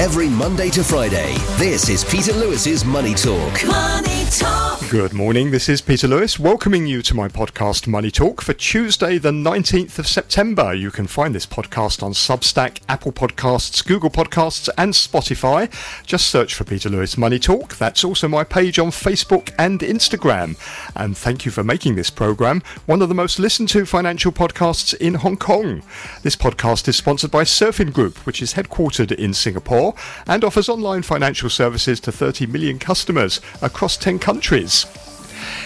every Monday to Friday. This is Peter Lewis's Money Talk. Money Talk. Good morning, this is Peter Lewis welcoming you to my podcast Money Talk for Tuesday the 19th of September. You can find this podcast on Substack, Apple Podcasts, Google Podcasts and Spotify. Just search for Peter Lewis Money Talk. That's also my page on Facebook and Instagram. And thank you for making this programme one of the most listened to financial podcasts in Hong Kong. This podcast is sponsored by Surfin Group, which is headquartered in Singapore and offers online financial services to 30 million customers across 10 countries.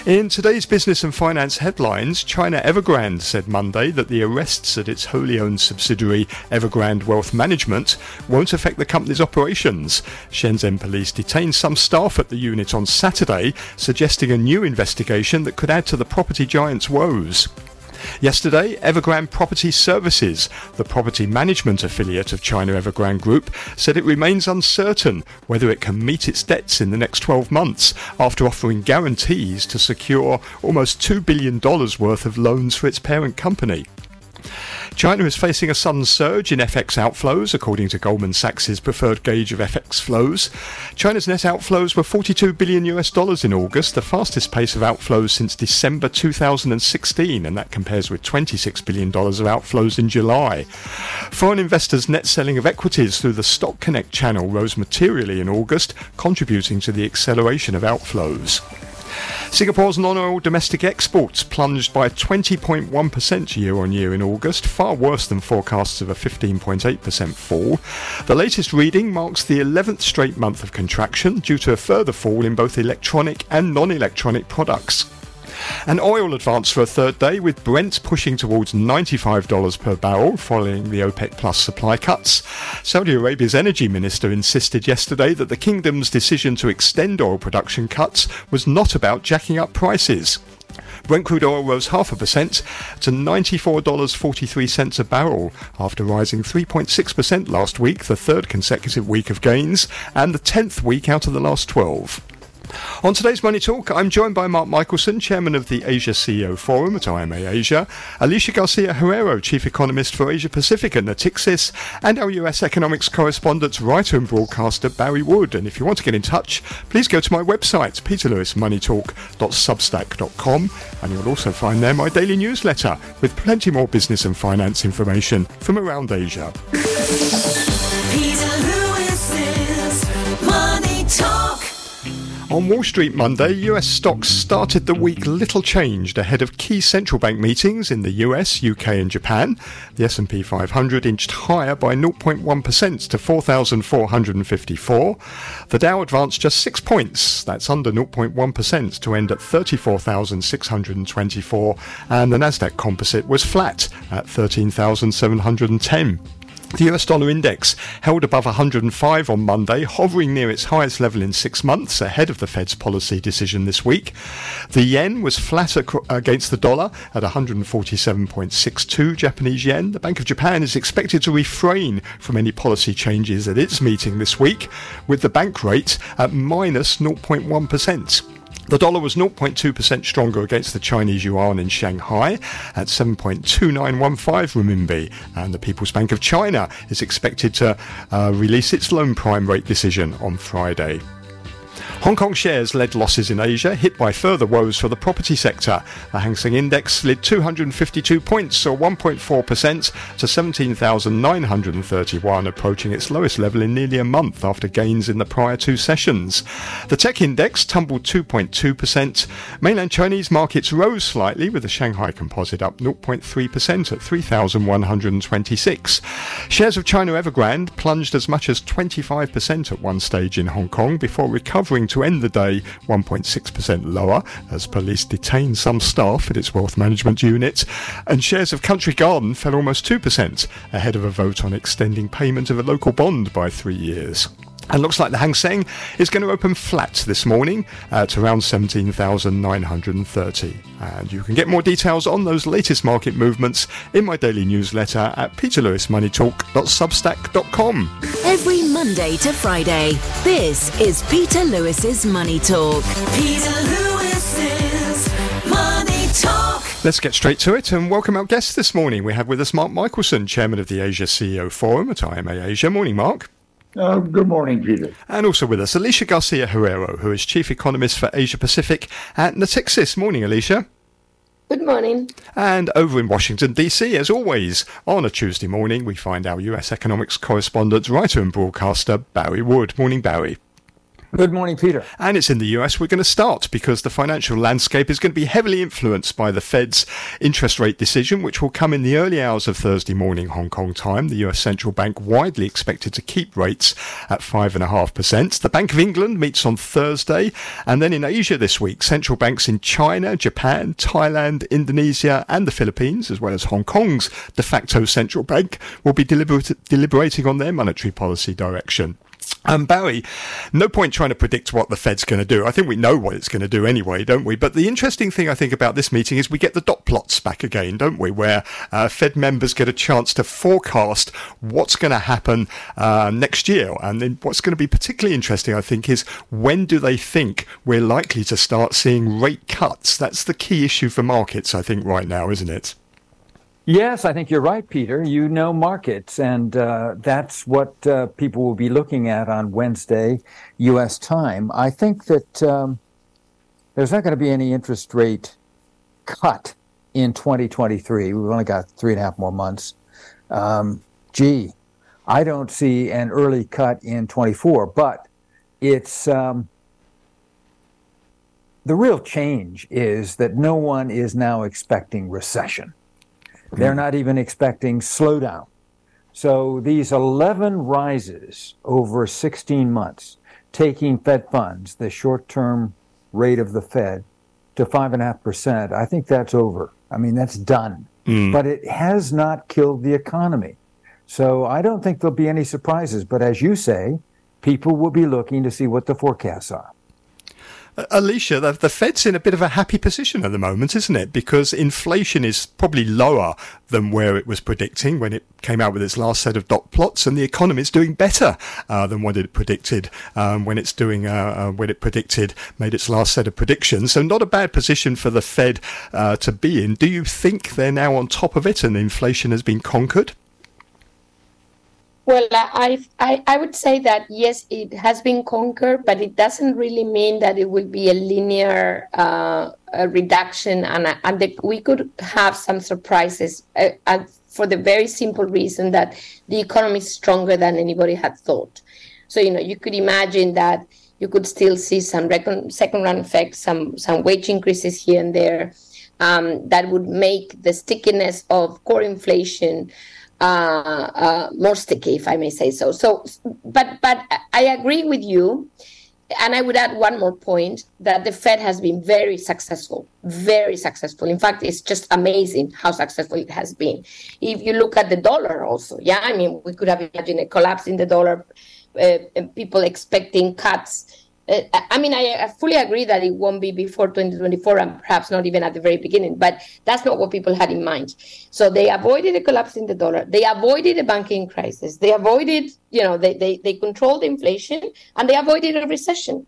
In today's business and finance headlines, China Evergrande said Monday that the arrests at its wholly owned subsidiary Evergrande Wealth Management won't affect the company's operations. Shenzhen police detained some staff at the unit on Saturday, suggesting a new investigation that could add to the property giant's woes. Yesterday, Evergrande Property Services, the property management affiliate of China Evergrande Group, said it remains uncertain whether it can meet its debts in the next 12 months after offering guarantees to secure almost $2 billion worth of loans for its parent company. China is facing a sudden surge in FX outflows, according to Goldman Sachs' preferred gauge of FX flows. China's net outflows were $42 billion in August, the fastest pace of outflows since December 2016, and that compares with $26 billion of outflows in July. Foreign investors' net selling of equities through the Stock Connect channel rose materially in August, contributing to the acceleration of outflows. Singapore's non-oil domestic exports plunged by 20.1% year-on-year in August, far worse than forecasts of a 15.8% fall. The latest reading marks the 11th straight month of contraction due to a further fall in both electronic and non-electronic products. And oil advanced for a third day, with Brent pushing towards $95 per barrel following the OPEC Plus supply cuts. Saudi Arabia's energy minister insisted yesterday that the kingdom's decision to extend oil production cuts was not about jacking up prices. Brent crude oil rose 0.5% to $94.43 a barrel after rising 3.6% last week, the third consecutive week of gains and the 10th week out of the last 12. On today's Money Talk, I'm joined by Mark Michelson, Chairman of the Asia CEO Forum at IMA Asia, Alicia Garcia-Herrero, Chief Economist for Asia Pacific at Natixis, and our US economics correspondent, writer and broadcaster Barry Wood. And if you want to get in touch, please go to my website, peterlewismoneytalk.substack.com, and you'll also find there my daily newsletter with plenty more business and finance information from around Asia. Peter Lewis's Money Talk. On Wall Street Monday, US stocks started the week little changed ahead of key central bank meetings in the US, UK and Japan. The S&P 500 inched higher by 0.1% to 4,454. The Dow advanced just 6 points, that's under 0.1%, to end at 34,624, and the Nasdaq Composite was flat at 13,710. The US dollar index held above 105 on Monday, hovering near its highest level in 6 months, ahead of the Fed's policy decision this week. The yen was flat against the dollar at 147.62 Japanese yen. The Bank of Japan is expected to refrain from any policy changes at its meeting this week, with the bank rate at minus 0.1%. The dollar was 0.2% stronger against the Chinese yuan in Shanghai at 7.2915 renminbi, and the People's Bank of China is expected to release its loan prime rate decision on Friday. Hong Kong shares led losses in Asia, hit by further woes for the property sector. The Hang Seng Index slid 252 points, or 1.4%, to 17,931, approaching its lowest level in nearly a month after gains in the prior two sessions. The tech index tumbled 2.2%. Mainland Chinese markets rose slightly, with the Shanghai Composite up 0.3% at 3,126. Shares of China Evergrande plunged as much as 25% at one stage in Hong Kong before recovering to end the day 1.6% lower as police detained some staff at its wealth management unit, and shares of Country Garden fell almost 2% ahead of a vote on extending payment of a local bond by 3 years. And looks like the Hang Seng is going to open flat this morning at around 17,930. And you can get more details on those latest market movements in my daily newsletter at peterlewismoneytalk.substack.com. Every Monday to Friday, this is Peter Lewis's Money Talk. Peter Lewis's Money Talk. Let's get straight to it and welcome our guests this morning. We have with us Mark Michelson, Chairman of the Asia CEO Forum at IMA Asia. Morning, Mark. Good morning, Peter. And also with us, Alicia Garcia-Herrero, who is Chief Economist for Asia Pacific at Natixis. Morning, Alicia. Good morning. And over in Washington, D.C., as always, on a Tuesday morning, we find our U.S. economics correspondent, writer and broadcaster, Barry Wood. Morning, Barry. Good morning, Peter. And it's in the US we're going to start because the financial landscape is going to be heavily influenced by the Fed's interest rate decision, which will come in the early hours of Thursday morning Hong Kong time. The US central bank widely expected to keep rates at 5.5%. The Bank of England meets on Thursday. And then in Asia this week, central banks in China, Japan, Thailand, Indonesia and the Philippines, as well as Hong Kong's de facto central bank, will be deliberating on their monetary policy direction. Barry, no point trying to predict what the Fed's going to do. I think we know what it's going to do anyway, don't we? But the interesting thing, I think, about this meeting is we get the dot plots back again, don't we, where Fed members get a chance to forecast what's going to happen next year. And then what's going to be particularly interesting, I think, is when do they think we're likely to start seeing rate cuts? That's the key issue for markets, I think, right now, isn't it? Yes, I think you're right, Peter. You know markets, and that's what people will be looking at on Wednesday, U.S. time. I think that there's not going to be any interest rate cut in 2023. We've only got 3.5 more months. I don't see an early cut in 24, but it's the real change is that no one is now expecting recession. They're not even expecting slowdown. So these 11 rises over 16 months, taking Fed funds, the short-term rate of the Fed, to 5.5%, I think that's over. I mean, that's done. But it has not killed the economy. So I don't think there'll be any surprises. But as you say, people will be looking to see what the forecasts are. Alicia, the Fed's in a bit of a happy position at the moment, isn't it? Because inflation is probably lower than where it was predicting when it came out with its last set of dot plots, and the economy is doing better than what it predicted when it made its last set of predictions. So not a bad position for the Fed to be in. Do you think they're now on top of it and inflation has been conquered? Well, I would say that, yes, it has been conquered, but it doesn't really mean that it will be a linear reduction. And we could have some surprises for the very simple reason that the economy is stronger than anybody had thought. So, you could imagine that you could still see some second-round effects, some wage increases here and there that would make the stickiness of core inflation more sticky, if I may say so. But I agree with you, and I would add one more point, that the Fed has been very successful. In fact, it's just amazing how successful it has been. If you look at the dollar also, we could have imagined a collapse in the dollar, and people expecting cuts. I fully agree that it won't be before 2024 and perhaps not even at the very beginning, but that's not what people had in mind. So they avoided a collapse in the dollar. They avoided a banking crisis. They avoided, they controlled inflation and they avoided a recession.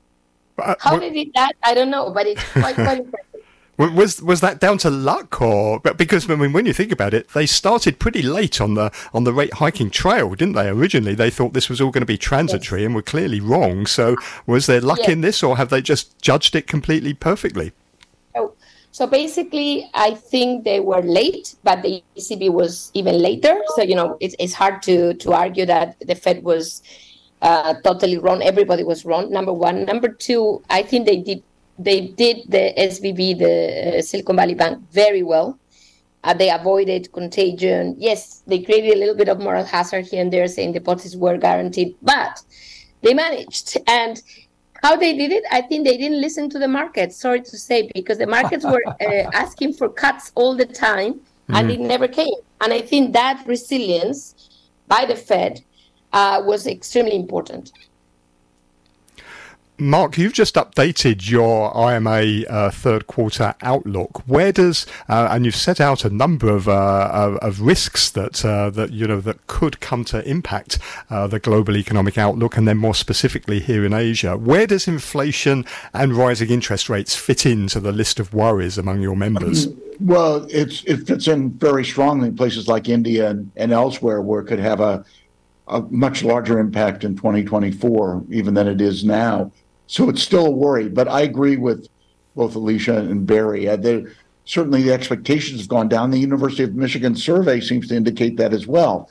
How they did that, I don't know, but it's quite impressive. Was that down to luck, or because when you think about it, they started pretty late on the rate hiking trail, didn't they? Originally, they thought this was all going to be transitory, yes, and were clearly wrong. So, was there luck in this, or have they just judged it completely perfectly? So basically, I think they were late, but the ECB was even later. So it's hard to argue that the Fed was totally wrong. Everybody was wrong. Number one, number two, I think they did. They did the SVB, the Silicon Valley Bank, very well. They avoided contagion. Yes, they created a little bit of moral hazard here and there, saying deposits were guaranteed, but they managed. And how they did it, I think they didn't listen to the markets, sorry to say, because the markets were asking for cuts all the time, and it never came. And I think that resilience by the Fed was extremely important. Mark, you've just updated your IMA third quarter outlook. Where does and you've set out a number of risks that could come to impact the global economic outlook, and then more specifically here in Asia. Where does inflation and rising interest rates fit into the list of worries among your members? Well, it fits in very strongly in places like India and elsewhere, where it could have a a much larger impact in 2024 even than it is now. So it's still a worry, but I agree with both Alicia and Barry. Certainly the expectations have gone down. The University of Michigan survey seems to indicate that as well.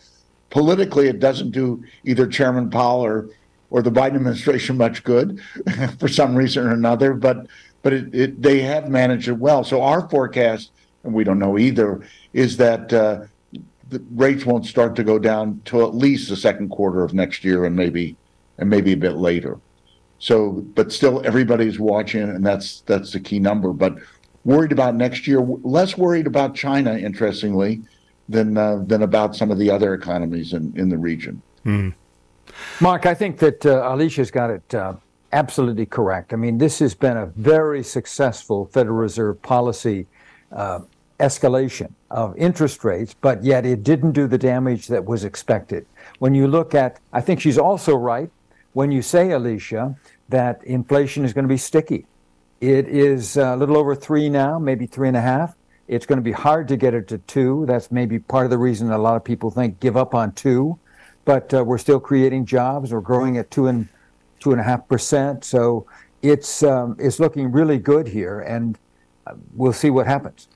Politically, it doesn't do either Chairman Powell or the Biden administration much good for some reason or another, but they have managed it well. So our forecast, and we don't know either, is that the rates won't start to go down till at least the second quarter of next year and maybe a bit later. So, but still everybody's watching, and that's the key number. But worried about next year, less worried about China, interestingly, than about some of the other economies in the region. Mm. Mark, I think that Alicia's got it absolutely correct. I mean, this has been a very successful Federal Reserve policy escalation of interest rates, but yet it didn't do the damage that was expected. When you look at, I think she's also right when you say, Alicia, that inflation is going to be sticky. It is a little over 3 now, maybe 3.5. It's going to be hard to get it to 2. That's maybe part of the reason a lot of people think give up on 2. But we're still creating jobs. We're growing at 2.5%. So it's looking really good here, and we'll see what happens.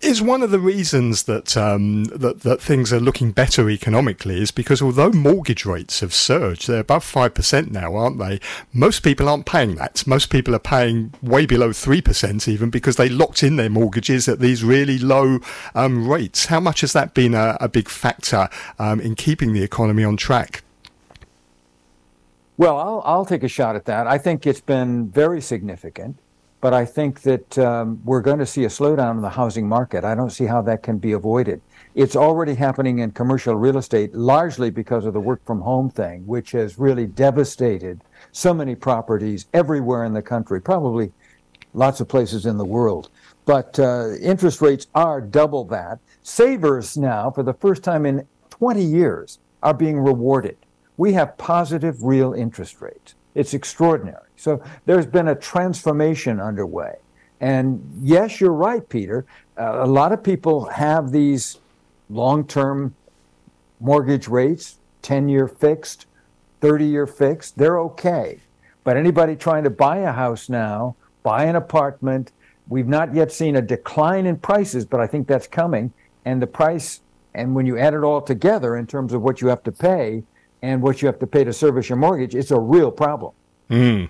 Is one of the reasons that that things are looking better economically is because although mortgage rates have surged, they're above 5% now, aren't they? Most people aren't paying that. Most people are paying way below 3% even because they locked in their mortgages at these really low rates. How much has that been a big factor in keeping the economy on track? Well, I'll take a shot at that. I think it's been very significant. But I think that we're going to see a slowdown in the housing market. I don't see how that can be avoided. It's already happening in commercial real estate, largely because of the work from home thing, which has really devastated so many properties everywhere in the country, probably lots of places in the world. But interest rates are double that. Savers now, for the first time in 20 years, are being rewarded. We have positive real interest rates. It's extraordinary. So there's been a transformation underway. And yes, you're right, Peter. A lot of people have these long-term mortgage rates, 10-year fixed, 30-year fixed. They're okay. But anybody trying to buy a house now, buy an apartment, we've not yet seen a decline in prices, but I think that's coming. And the price, and when you add it all together in terms of what you have to pay, and what you have to pay to service your mortgage, it's a real problem. Mm.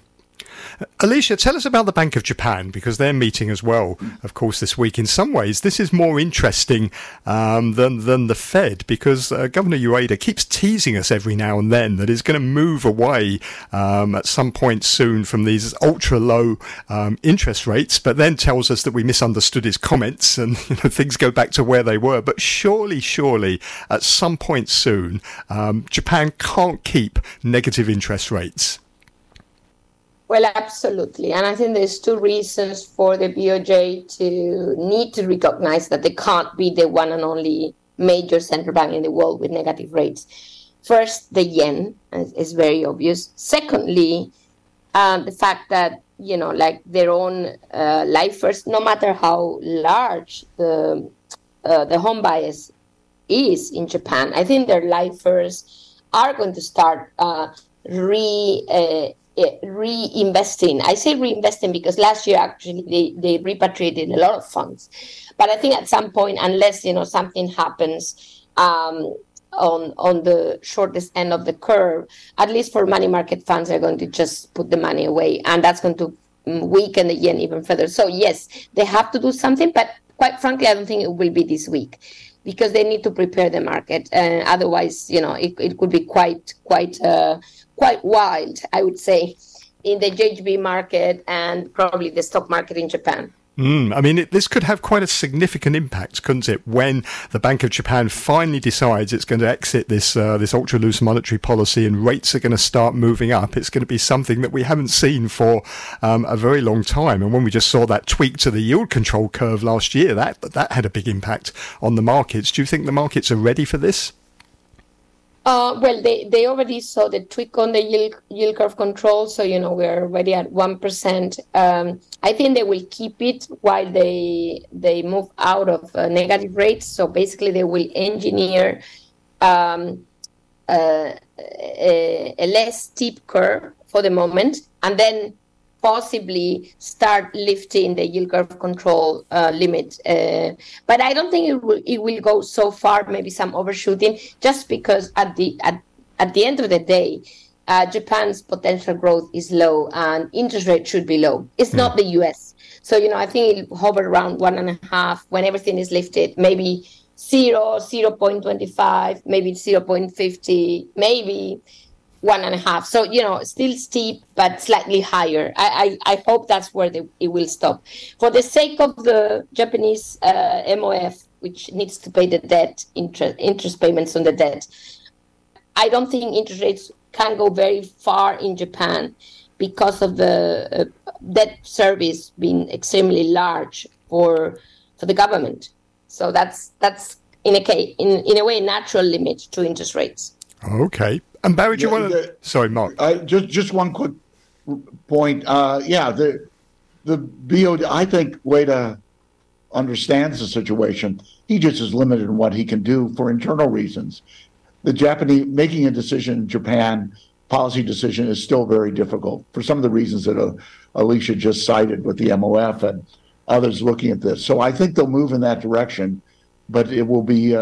Alicia, tell us about the Bank of Japan, because they're meeting as well, of course, this week. In some ways, this is more interesting than the Fed, because Governor Ueda keeps teasing us every now and then that he's going to move away at some point soon from these ultra-low interest rates, but then tells us that we misunderstood his comments and things go back to where they were. But surely, at some point soon, Japan can't keep negative interest rates. Well, absolutely. And I think there's two reasons for the BOJ to need to recognize that they can't be the one and only major central bank in the world with negative rates. First, the yen is very obvious. Secondly, the fact that, their own lifers, no matter how large the home bias is in Japan, I think their lifers are going to start reinvesting. I say reinvesting because last year actually they repatriated a lot of funds, but I think at some point, unless something happens on the shortest end of the curve, at least for money market funds, they're going to just put the money away, and that's going to weaken the yen even further. So yes, they have to do something, but quite frankly, I don't think it will be this week, because they need to prepare the market, and otherwise, it could be quite wild, I would say, in the JGB market and probably the stock market in Japan. I mean, this could have quite a significant impact, couldn't it, when the Bank of Japan finally decides it's going to exit this ultra-loose monetary policy and rates are going to start moving up. It's going to be something that we haven't seen for a very long time. And when we just saw that tweak to the yield control curve last year, that had a big impact on the markets. Do you think the markets are ready for this? Well, they already saw the tweak on the yield curve control, so we're already at 1%. I think they will keep it while they move out of negative rates. So basically, they will engineer a less steep curve for the moment, and then possibly start lifting the yield curve control limit. But I don't think it will go so far, maybe some overshooting, just because at the end of the day, Japan's potential growth is low and interest rate should be low. It's not the US. So, I think it'll hover around 1.5 when everything is lifted, maybe 0.25, maybe 0.50, maybe 1.5. So, still steep, but slightly higher. I hope that's where it will stop. For the sake of the Japanese MOF, which needs to pay the debt, interest payments on the debt, I don't think interest rates can go very far in Japan because of the debt service being extremely large for the government. So that's in a way natural limit to interest rates. Okay. And Barry, do you want to? Sorry, Mark. Just one quick point. The BOD, I think, way to understands the situation. He just is limited in what he can do for internal reasons. The Japanese making a decision in Japan, policy decision, is still very difficult for some of the reasons that Alicia just cited with the MOF and others looking at this. So I think they'll move in that direction, but it will be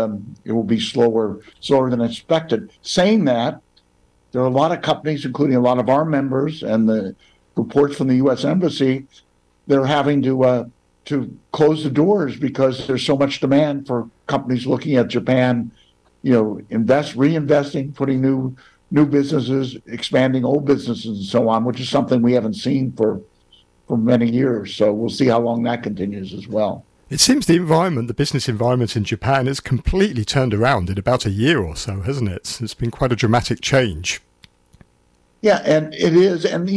slower than expected. Saying that, there are a lot of companies, including a lot of our members, and the reports from the U.S. Embassy, they're having to close the doors because there's so much demand for companies looking at Japan, reinvesting, putting new businesses, expanding old businesses, and so on, which is something we haven't seen for many years. So we'll see how long that continues as well. It seems the business environment in Japan has completely turned around in about a year or so, hasn't it? It's been quite a dramatic change. Yeah, and it is. And,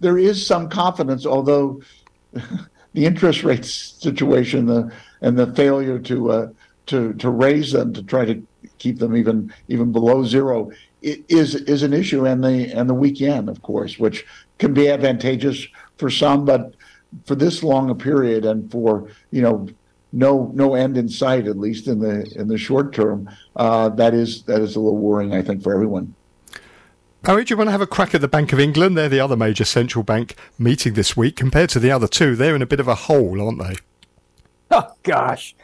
there is some confidence, although the interest rate situation and the failure to raise them, to try to keep them even below zero, it is an issue, and the weak yen, of course, which can be advantageous for some, but for this long a period and for no end in sight, at least in the short term, that is a little worrying, I think, for everyone. Barry, do you want to have a crack at the Bank of England? They're the other major central bank meeting this week. Compared to the other two, they're in a bit of a hole, aren't they? Oh gosh,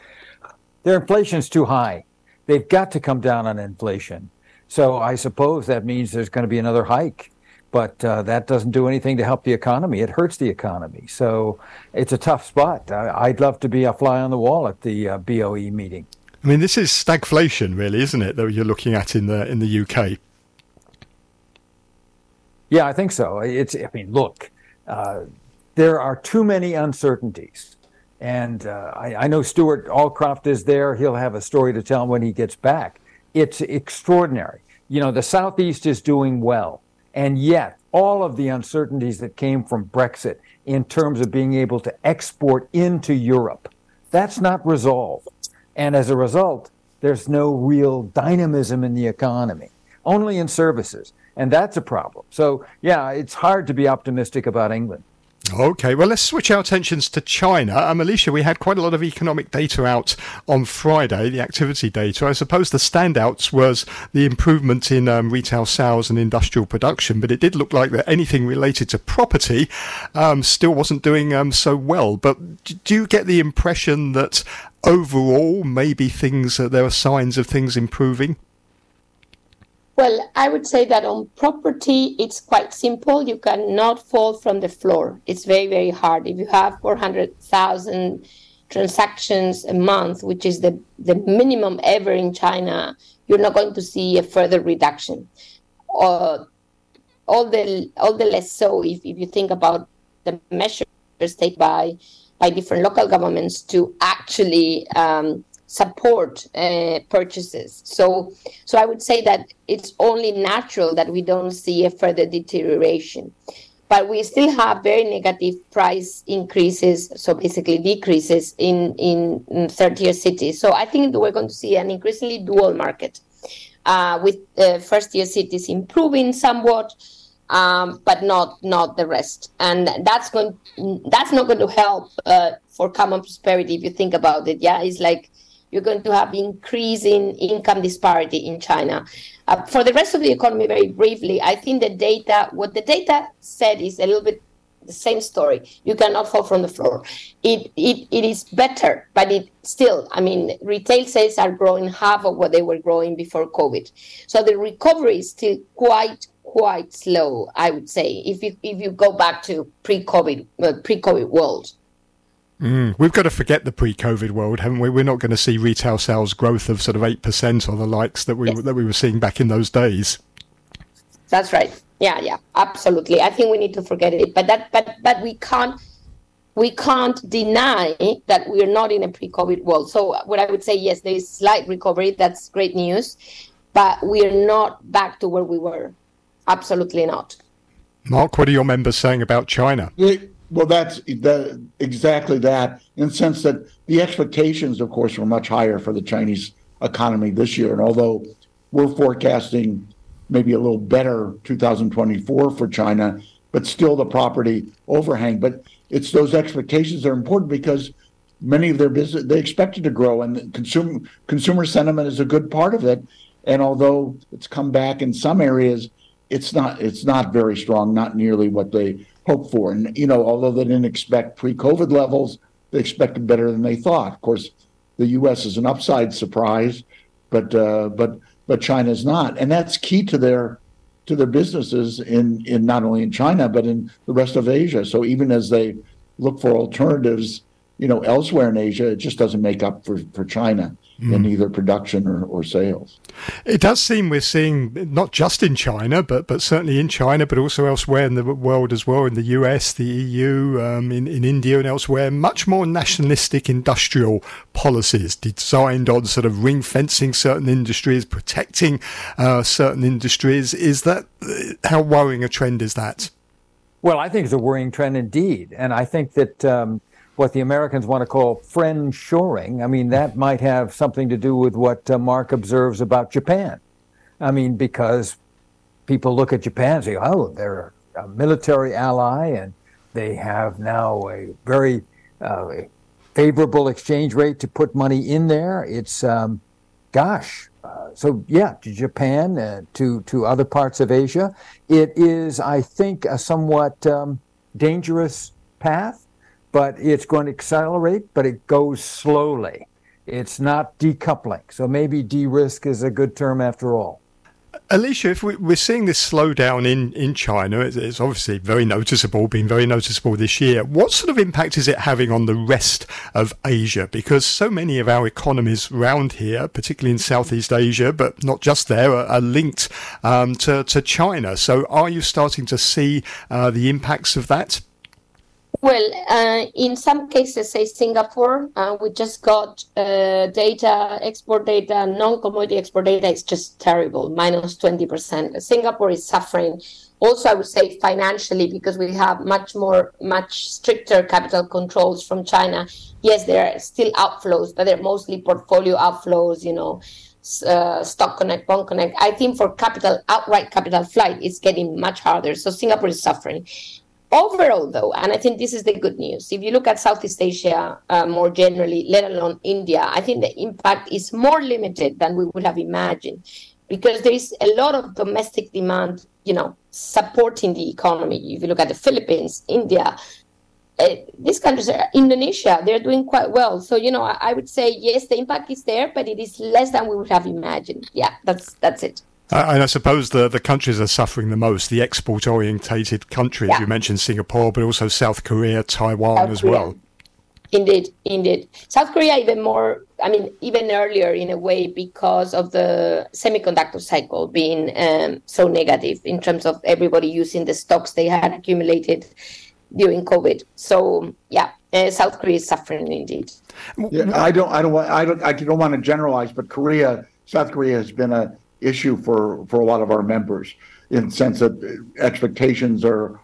their inflation's too high. They've got to come down on inflation. So I suppose that means there's going to be another hike. But that doesn't do anything to help the economy. It hurts the economy. So it's a tough spot. I'd love to be a fly on the wall at the BOE meeting. I mean, this is stagflation, really, isn't it, that you're looking at in the UK? Yeah, I think so. There are too many uncertainties. And I know Stuart Allcroft is there. He'll have a story to tell when he gets back. It's extraordinary. The Southeast is doing well. And yet, all of the uncertainties that came from Brexit in terms of being able to export into Europe, that's not resolved. And as a result, there's no real dynamism in the economy, only in services. And that's a problem. So, yeah, it's hard to be optimistic about England. Okay, well, let's switch our attentions to China. Alicia, we had quite a lot of economic data out on Friday, the activity data. I suppose the standouts was the improvement in retail sales and industrial production, but it did look like that anything related to property still wasn't doing so well. But do you get the impression that overall maybe there are signs of things improving? Well, I would say that on property, it's quite simple. You cannot fall from the floor. It's very, very hard. If you have 400,000 transactions a month, which is the minimum ever in China, you're not going to see a further reduction. All the less so if you think about the measures taken by different local governments to actually support purchases. So I would say that it's only natural that we don't see a further deterioration. But we still have very negative price increases, so basically decreases in third-tier cities. So I think we're going to see an increasingly dual market with first-tier cities improving somewhat, but not the rest. And that's not going to help for common prosperity if you think about it. Yeah, it's like you're going to have increasing income disparity in China. For the rest of the economy, very briefly, I think the data, what the data said is a little bit the same story. You cannot fall from the floor. It is better, but it still, I mean, retail sales are growing half of what they were growing before COVID. So the recovery is still quite slow, I would say, if you go back to pre-COVID world. We've got to forget the pre-COVID world, haven't we? We're not going to see retail sales growth of sort of 8% or the likes that we were seeing back in those days. That's right. Yeah, absolutely. I think we need to forget it, but we can't deny that we're not in a pre-COVID world. So what I would say, yes, there is slight recovery. That's great news, but we are not back to where we were. Absolutely not. Mark, what are your members saying about China? Well, that's exactly that, in the sense that the expectations, of course, were much higher for the Chinese economy this year. And although we're forecasting maybe a little better 2024 for China, but still the property overhang. But it's those expectations that are important, because many of their business, they expected to grow, and consumer sentiment is a good part of it. And although it's come back in some areas, it's not very strong, not nearly what they hoped for. And, you know, although they didn't expect pre-COVID levels, they expected better than they thought. Of course, the U.S. is an upside surprise, but China's not. And that's key to their businesses in not only in China, but in the rest of Asia. So even as they look for alternatives, you know, elsewhere in Asia, it just doesn't make up for China in either production or sales. It does seem we're seeing, not just in China, but certainly in China, but also elsewhere in the world as well, in the US, the EU, in India and elsewhere, much more nationalistic industrial policies designed on sort of ring-fencing certain industries, protecting certain industries. Is that, how worrying a trend is that? Well, I think it's a worrying trend indeed. And I think that what the Americans want to call friend shoring, I mean, that might have something to do with what Mark observes about Japan. I mean, because people look at Japan and say, oh, they're a military ally, and they have now a very favorable exchange rate to put money in there. It's, to Japan, to other parts of Asia, it is, I think, a somewhat dangerous path. But it's going to accelerate, but it goes slowly. It's not decoupling. So maybe de-risk is a good term after all. Alicia, if we're seeing this slowdown in China, it's obviously been very noticeable this year. What sort of impact is it having on the rest of Asia? Because so many of our economies around here, particularly in Southeast Asia, but not just there, are linked to China. So are you starting to see the impacts of that? Well, in some cases, say Singapore, we just got data, export data, non-commodity export data is just terrible, minus 20%. Singapore is suffering. Also, I would say financially, because we have much stricter capital controls from China. Yes, there are still outflows, but they're mostly portfolio outflows, you know, Stock Connect, Bond Connect. I think for outright capital flight, it's getting much harder. So Singapore is suffering. Overall, though, and I think this is the good news, if you look at Southeast Asia more generally, let alone India, I think the impact is more limited than we would have imagined, because there is a lot of domestic demand, you know, supporting the economy. If you look at the Philippines, India, these countries, Indonesia, they're doing quite well. So, you know, I would say, yes, the impact is there, but it is less than we would have imagined. Yeah, that's it. And I suppose the countries are suffering the most, the export-orientated countries. Yeah. You mentioned Singapore, but also South Korea, Taiwan as well. Indeed. South Korea even more, I mean, even earlier in a way, because of the semiconductor cycle being so negative in terms of everybody using the stocks they had accumulated during COVID. So, yeah. South Korea is suffering indeed. Yeah, I don't want to generalize, but South Korea has been a issue for a lot of our members, in the sense that expectations were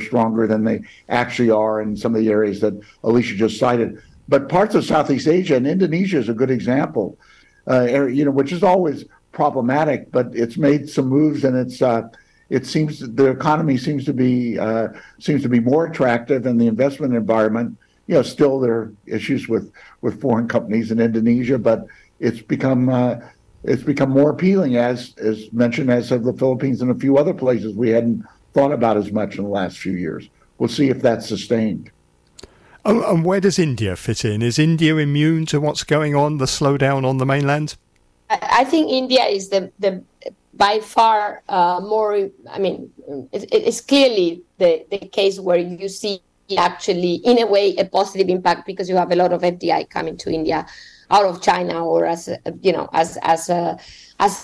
stronger than they actually are in some of the areas that Alicia just cited. But parts of Southeast Asia, and Indonesia is a good example, which is always problematic, but it's made some moves, and it seems the economy seems to be more attractive, and the investment environment, you know, still there are issues with foreign companies in Indonesia, but it's become it's become more appealing, as mentioned, as have the Philippines and a few other places we hadn't thought about as much in the last few years. We'll see if that's sustained. Oh, and where does India fit in? Is India immune to what's going on, the slowdown on the mainland? I think India is the by far more, I mean, it's clearly the case where you see actually, in a way, a positive impact, because you have a lot of FDI coming to India out of China, or as you know, as a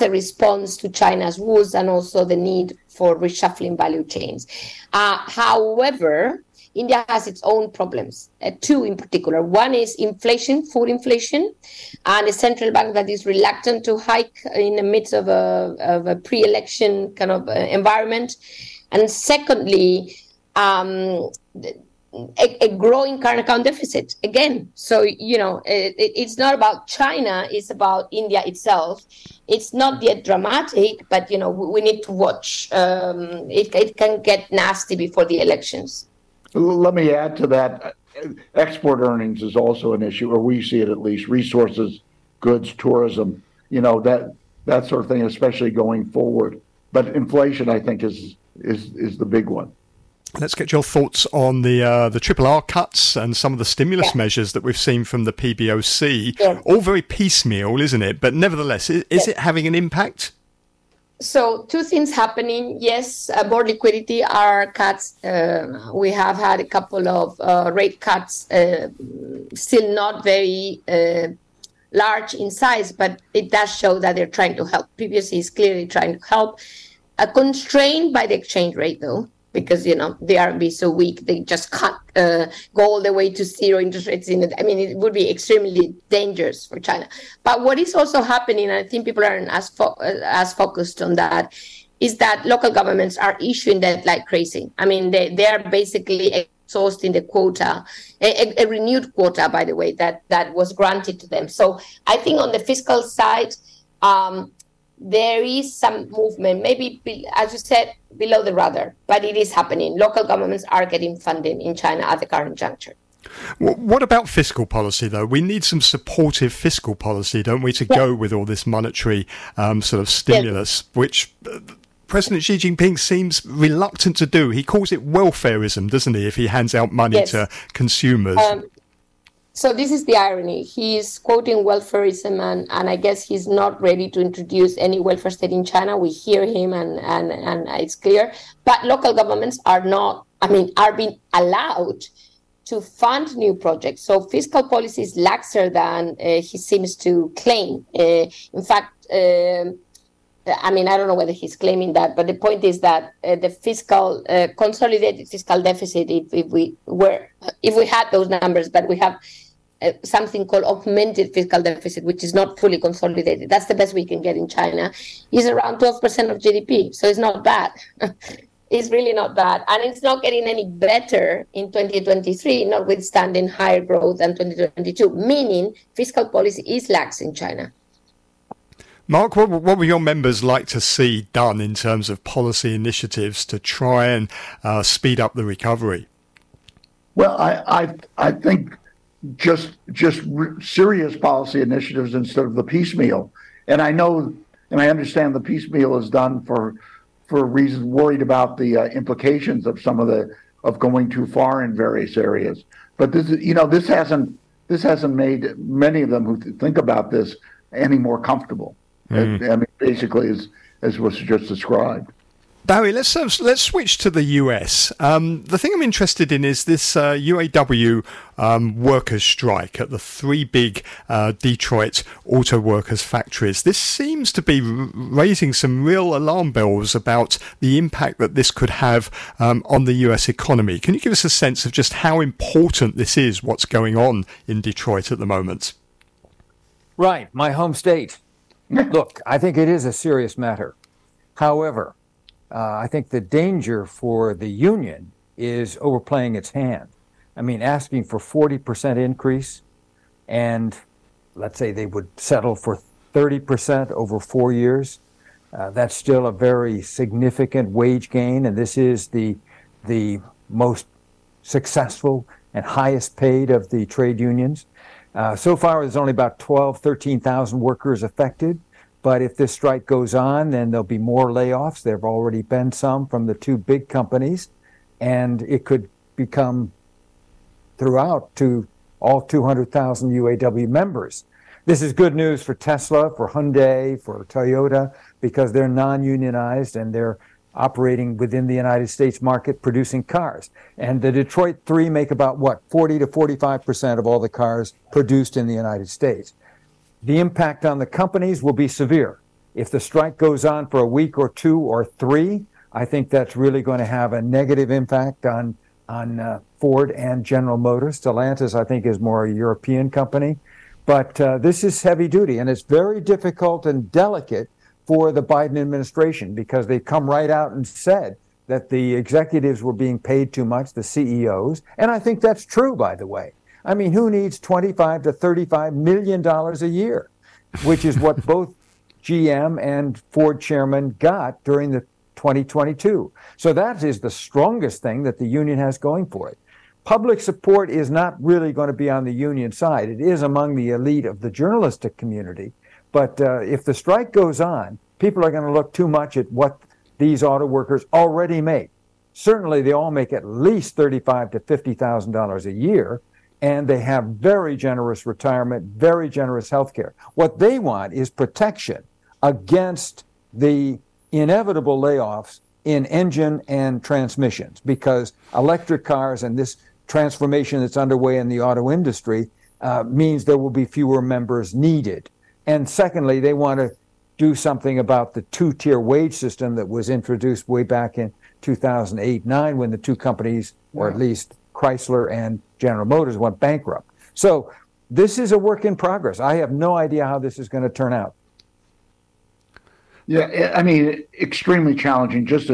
response to China's woes and also the need for reshuffling value chains. However, India has its own problems, two in particular. One is inflation, food inflation, and a central bank that is reluctant to hike in the midst of a pre-election kind of environment. And secondly, a growing current account deficit again. So, you know, it's not about China, it's about India itself. It's not yet dramatic, but, you know, we need to watch. It can get nasty before the elections. Let me add to that. Export earnings is also an issue, or we see it at least. Resources, goods, tourism, you know, that sort of thing, especially going forward. But inflation, I think, is the big one. Let's get your thoughts on the RRR cuts and some of the stimulus measures that we've seen from the PBOC. Yeah. All very piecemeal, isn't it? But nevertheless, is it having an impact? So two things happening. Yes, more liquidity are cuts. We have had a couple of rate cuts, still not very large in size, but it does show that they're trying to help. PBOC is clearly trying to help. Constrained by the exchange rate, though, because, you know, the RMB is so weak, they just can't go all the way to zero interest rates. I mean, it would be extremely dangerous for China. But what is also happening, and I think people aren't as focused on that, is that local governments are issuing debt like crazy. I mean, they are basically exhausting the quota, a renewed quota, by the way, that was granted to them. So I think on the fiscal side, there is some movement, maybe, as you said, below the radar, but it is happening. Local governments are getting funding in China at the current juncture. What about fiscal policy, though? We need some supportive fiscal policy, don't we, to go with all this monetary sort of stimulus, which President Xi Jinping seems reluctant to do. He calls it welfareism, doesn't he, if he hands out money to consumers? So this is the irony. He is quoting welfareism, and I guess he's not ready to introduce any welfare state in China. We hear him, and it's clear. But local governments are not, I mean, are being allowed to fund new projects. So fiscal policy is laxer than he seems to claim. In fact, I mean, I don't know whether he's claiming that, but the point is that the fiscal consolidated fiscal deficit, if we had those numbers, but we have something called augmented fiscal deficit, which is not fully consolidated. That's the best we can get in China. Is around 12% of GDP, so it's not bad. It's really not bad, and it's not getting any better in 2023, notwithstanding higher growth than 2022. Meaning, fiscal policy is lax in China. Mark, what would your members like to see done in terms of policy initiatives to try and speed up the recovery? Well, I think just serious policy initiatives instead of the piecemeal. And I know and I understand the piecemeal is done for reasons worried about the implications of of going too far in various areas. But this hasn't made many of them who think about this any more comfortable. I mean, basically, as was just described. Barry, let's switch to the US. The thing I'm interested in is this UAW workers' strike at the three big Detroit auto workers' factories. This seems to be raising some real alarm bells about the impact that this could have on the US economy. Can you give us a sense of just how important this is, what's going on in Detroit at the moment? Right, my home state. Look, I think it is a serious matter. However, I think the danger for the union is overplaying its hand. I mean, asking for 40% increase, and let's say they would settle for 30% over 4 years. That's still a very significant wage gain, and this is the most successful and highest paid of the trade unions. So far, there's only about 13,000 workers affected. But if this strike goes on, then there'll be more layoffs. There have already been some from the two big companies, and it could become throughout to all 200,000 UAW members. This is good news for Tesla, for Hyundai, for Toyota, because they're non-unionized and they're operating within the United States market producing cars. And the Detroit Three make about, what, 40 to 45% of all the cars produced in the United States. The impact on the companies will be severe. If the strike goes on for a week or two or three, I think that's really going to have a negative impact on Ford and General Motors. Stellantis, I think, is more a European company. But this is heavy duty, and it's very difficult and delicate for the Biden administration because they've come right out and said that the executives were being paid too much, the CEOs. And I think that's true, by the way. I mean, who needs $25 to $35 million a year, which is what both GM and Ford chairman got during the 2022. So that is the strongest thing that the union has going for it. Public support is not really going to be on the union side. It is among the elite of the journalistic community. But if the strike goes on, people are going to look too much at what these auto workers already make. Certainly, they all make at least $35,000 to $50,000 a year, and they have very generous retirement, very generous health care. What they want is protection against the inevitable layoffs in engine and transmissions, because electric cars and this transformation that's underway in the auto industry means there will be fewer members needed. And secondly, they want to do something about the two-tier wage system that was introduced way back in 2008-9 when the two companies, or at least Chrysler and General Motors, went bankrupt. So this is a work in progress. I have no idea how this is going to turn out. Yeah, I mean, extremely challenging, just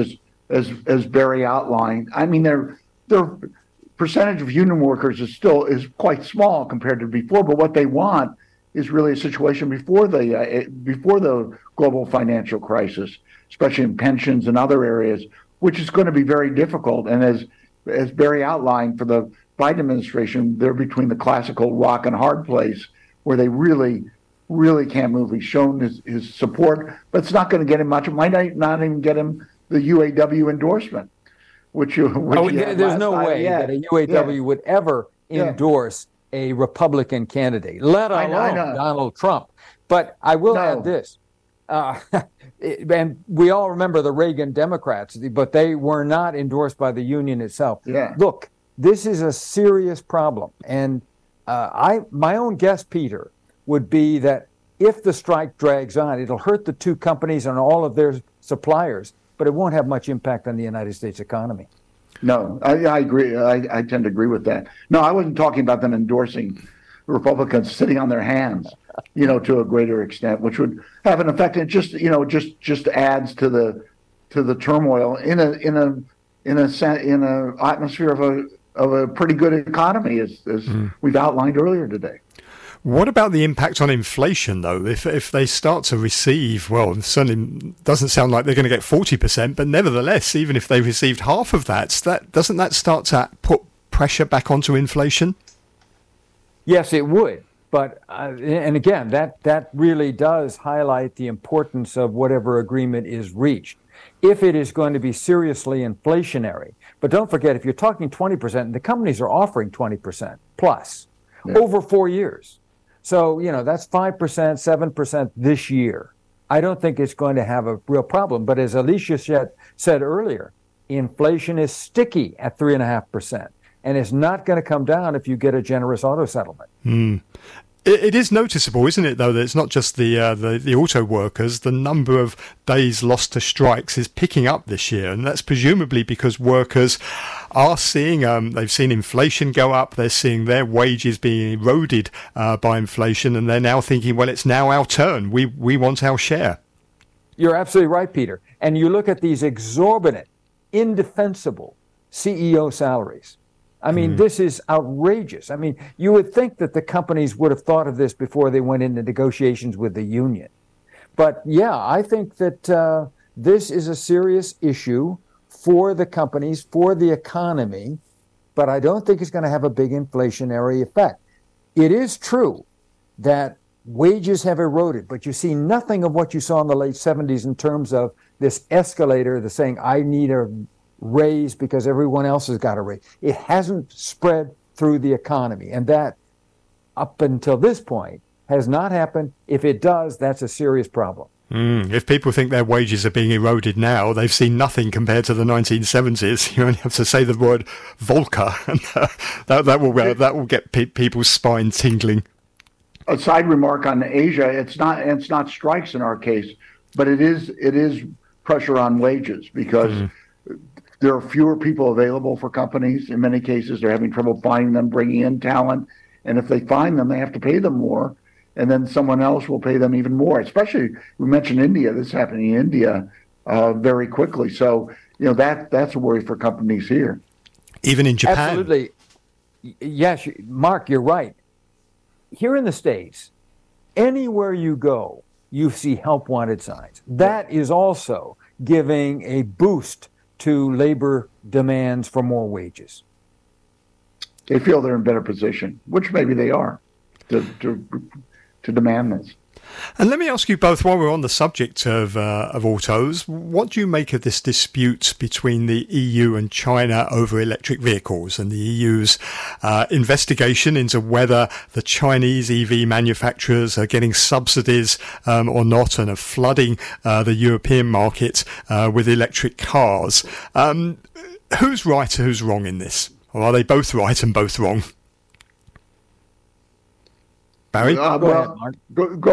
as Barry outlined. I mean, their percentage of union workers is quite small compared to before, but what they want is really a situation before the global financial crisis, especially in pensions and other areas, which is going to be very difficult. And as Barry outlined, for the Biden administration, they're between the classical rock and hard place where they really, really can't move. He's shown his support, but it's not going to get him much. It might not even get him the UAW endorsement, there's no way that a UAW would ever endorse a Republican candidate, let alone Donald Trump. But I will add this. And we all remember the Reagan Democrats, but they were not endorsed by the union itself. Yeah. Look, this is a serious problem. And my own guess, Peter, would be that if the strike drags on, it'll hurt the two companies and all of their suppliers, but it won't have much impact on the United States economy. No, I agree. I tend to agree with that. No, I wasn't talking about them endorsing Republicans sitting on their hands, to a greater extent, which would have an effect. It just adds to the turmoil in a atmosphere of a pretty good economy, as we've outlined earlier today. What about the impact on inflation, though? If they start to receive, well, certainly doesn't sound like they're going to get 40%, but nevertheless, even if they received half of that doesn't that start to put pressure back onto inflation? Yes, it would. But and again, that really does highlight the importance of whatever agreement is reached, if it is going to be seriously inflationary. But don't forget, if you're talking 20%, the companies are offering 20% plus over 4 years. So, that's 5%, 7% this year. I don't think it's going to have a real problem. But as Alicia said earlier, inflation is sticky at 3.5%, and it's not going to come down if you get a generous auto settlement. Mm. It is noticeable, isn't it, though, that it's not just the auto workers. The number of days lost to strikes is picking up this year, and that's presumably because workers are seeing they've seen inflation go up, they're seeing their wages being eroded by inflation, and they're now thinking, well, it's now our turn. We want our share. You're absolutely right, Peter. And you look at these exorbitant, indefensible CEO salaries. I mean, this is outrageous. I mean, you would think that the companies would have thought of this before they went into negotiations with the union. But I think that this is a serious issue for the companies, for the economy, but I don't think it's going to have a big inflationary effect. It is true that Wages have eroded, but you see nothing of what you saw in the late 70s in terms of this escalator, the saying, I need a raise because everyone else has got a raise. It hasn't spread through the economy, and that, up until this point, has not happened. If it does, that's a serious problem. If people think their wages are being eroded now, they've seen nothing compared to the 1970s. You only have to say the word Volcker, and that will get people's spine tingling. A side remark on Asia: it's not strikes in our case, but it is pressure on wages because there are fewer people available for companies. In many cases, they're having trouble finding them, bringing in talent, and if they find them, they have to pay them more. And then someone else will pay them even more. Especially, we mentioned India. This is happening in India very quickly. So, that's a worry for companies here. Even in Japan. Absolutely. Yes, Mark, you're right. Here in the States, anywhere you go, you see help-wanted signs. That is also giving a boost to labor demands for more wages. They feel they're in a better position, which maybe they are, to demand this. And let me ask you both, while we're on the subject of autos, what do you make of this dispute between the EU and China over electric vehicles, and the EU's investigation into whether the Chinese EV manufacturers are getting subsidies or not, and are flooding the European market with electric cars? Who's right, who's wrong in this? Or are they both right and both wrong? Barry? Go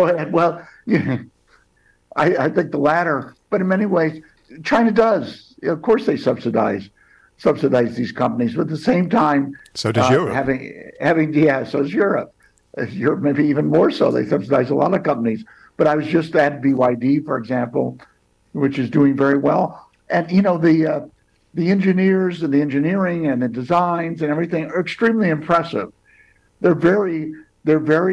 ahead, Mark. Well, yeah, I think the latter. But in many ways, China does. Of course they subsidize these companies. But at the same time... So does Europe. So does Europe. Europe, maybe even more so. They subsidize a lot of companies. But I was just at BYD, for example, which is doing very well. And, the engineers and the engineering and the designs and everything are extremely impressive. They're very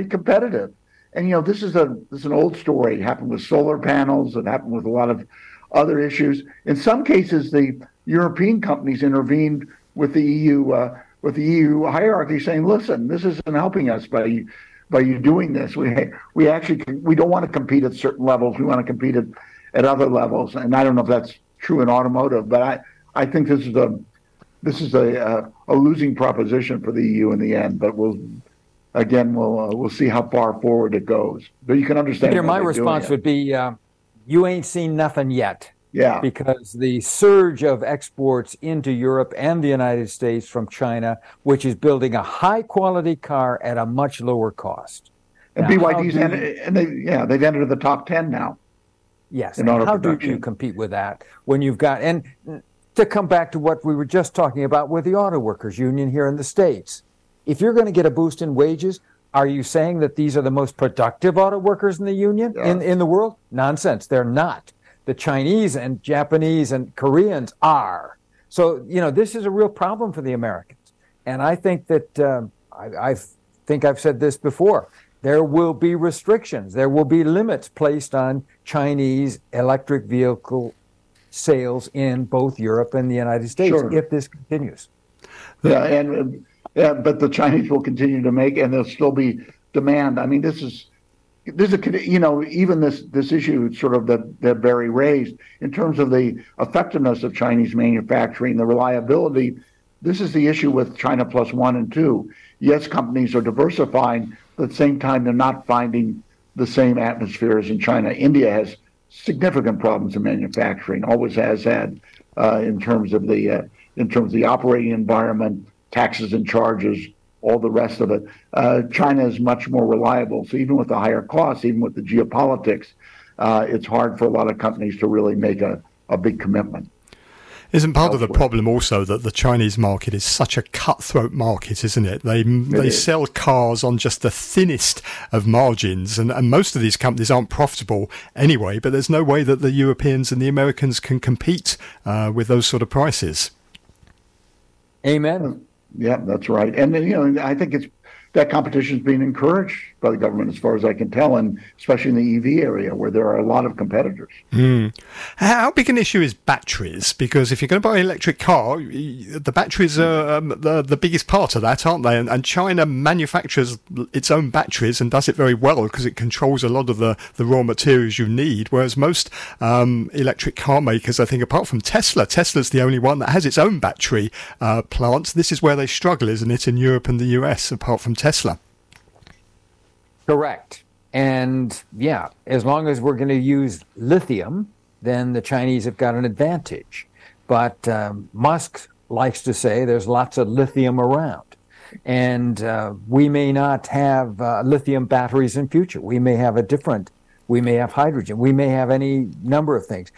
competitive. And, this is an old story. It happened with solar panels. It happened with a lot of other issues. In some cases, the European companies intervened with the EU hierarchy, saying, listen, this isn't helping us by you doing this. We don't want to compete at certain levels. We want to compete at other levels. And I don't know if that's true in automotive, but I think this is a losing proposition for the EU in the end. But we'll see how far forward it goes. But you can understand. Peter, my response would be, you ain't seen nothing yet. Yeah. Because the surge of exports into Europe and the United States from China, which is building a high-quality car at a much lower cost. And now, BYD's they've entered the top 10 now. Yes. And how do you compete with that when you've got and to come back to what we were just talking about with the Auto Workers Union here in the States. If you're going to get a boost in wages, are you saying that these are the most productive auto workers in the union, in the world? Nonsense. They're not. The Chinese and Japanese and Koreans are. So, this is a real problem for the Americans. And I think that, I think I've said this before, there will be restrictions. There will be limits placed on Chinese electric vehicle sales in both Europe and the United States if this continues. Yeah, and... Yeah, but the Chinese will continue to make, and there'll still be demand. I mean, this issue sort of that Barry raised in terms of the effectiveness of Chinese manufacturing, the reliability. This is the issue with China Plus One and Two. Yes, companies are diversifying, but at the same time, they're not finding the same atmosphere as in China. India has significant problems in manufacturing, always has had, in terms of the operating environment, taxes and charges, all the rest of it. China is much more reliable. So even with the higher costs, even with the geopolitics, it's hard for a lot of companies to really make a big commitment. Isn't part of the problem also that the Chinese market is such a cutthroat market, isn't it? They sell cars on just the thinnest of margins, and most of these companies aren't profitable anyway, but there's no way that the Europeans and the Americans can compete with those sort of prices. Amen. Yeah, that's right. And I think that competition is being encouraged by the government, as far as I can tell, and especially in the EV area where there are a lot of competitors. How big an issue is batteries? Because if you're going to buy an electric car, the batteries are the biggest part of that, aren't they? And China manufactures its own batteries and does it very well because it controls a lot of the raw materials you need, whereas most electric car makers, I think, apart from Tesla's the only one that has its own battery plants. This is where they struggle, isn't it, in Europe and the US, apart from Tesla? Correct. And yeah, as long as we're going to use lithium, then the Chinese have got an advantage. But Musk likes to say there's lots of lithium around. And we may not have lithium batteries in future. We may have hydrogen. We may have any number of things.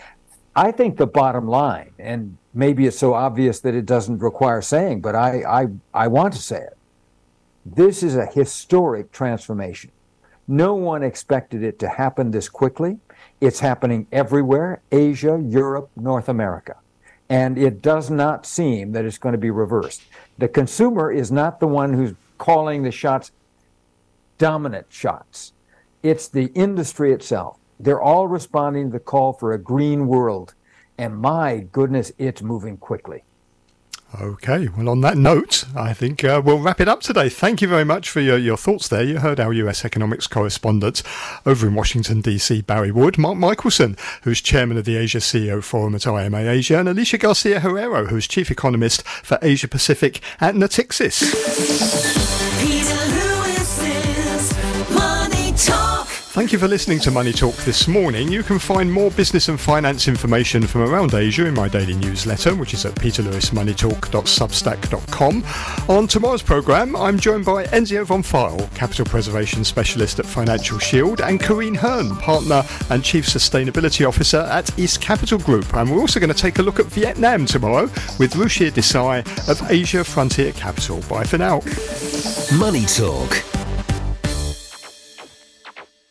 I think the bottom line, and maybe it's so obvious that it doesn't require saying, but I want to say it. This is a historic transformation. No one expected it to happen this quickly. It's happening everywhere, Asia, Europe, North America. And it does not seem that it's going to be reversed. The consumer is not the one who's calling the shots, dominant shots. It's the industry itself. They're all responding to the call for a green world. And my goodness, it's moving quickly. Okay, well, on that note, I think we'll wrap it up today. Thank you very much for your thoughts there. You heard our US economics correspondent over in Washington, D.C., Barry Wood, Mark Michelson, who's chairman of the Asia CEO Forum at IMA Asia, and Alicia Garcia-Herrero, who's chief economist for Asia Pacific at Natixis. Peter Lewis is Money Talk. Thank you for listening to Money Talk this morning. You can find more business and finance information from around Asia in my daily newsletter, which is at peterlewismoneytalk.substack.com. On tomorrow's programme, I'm joined by Enzio von Feil, Capital Preservation Specialist at Financial Shield, and Corinne Hearn, Partner and Chief Sustainability Officer at East Capital Group. And we're also going to take a look at Vietnam tomorrow with Ruchir Desai of Asia Frontier Capital. Bye for now. Money Talk.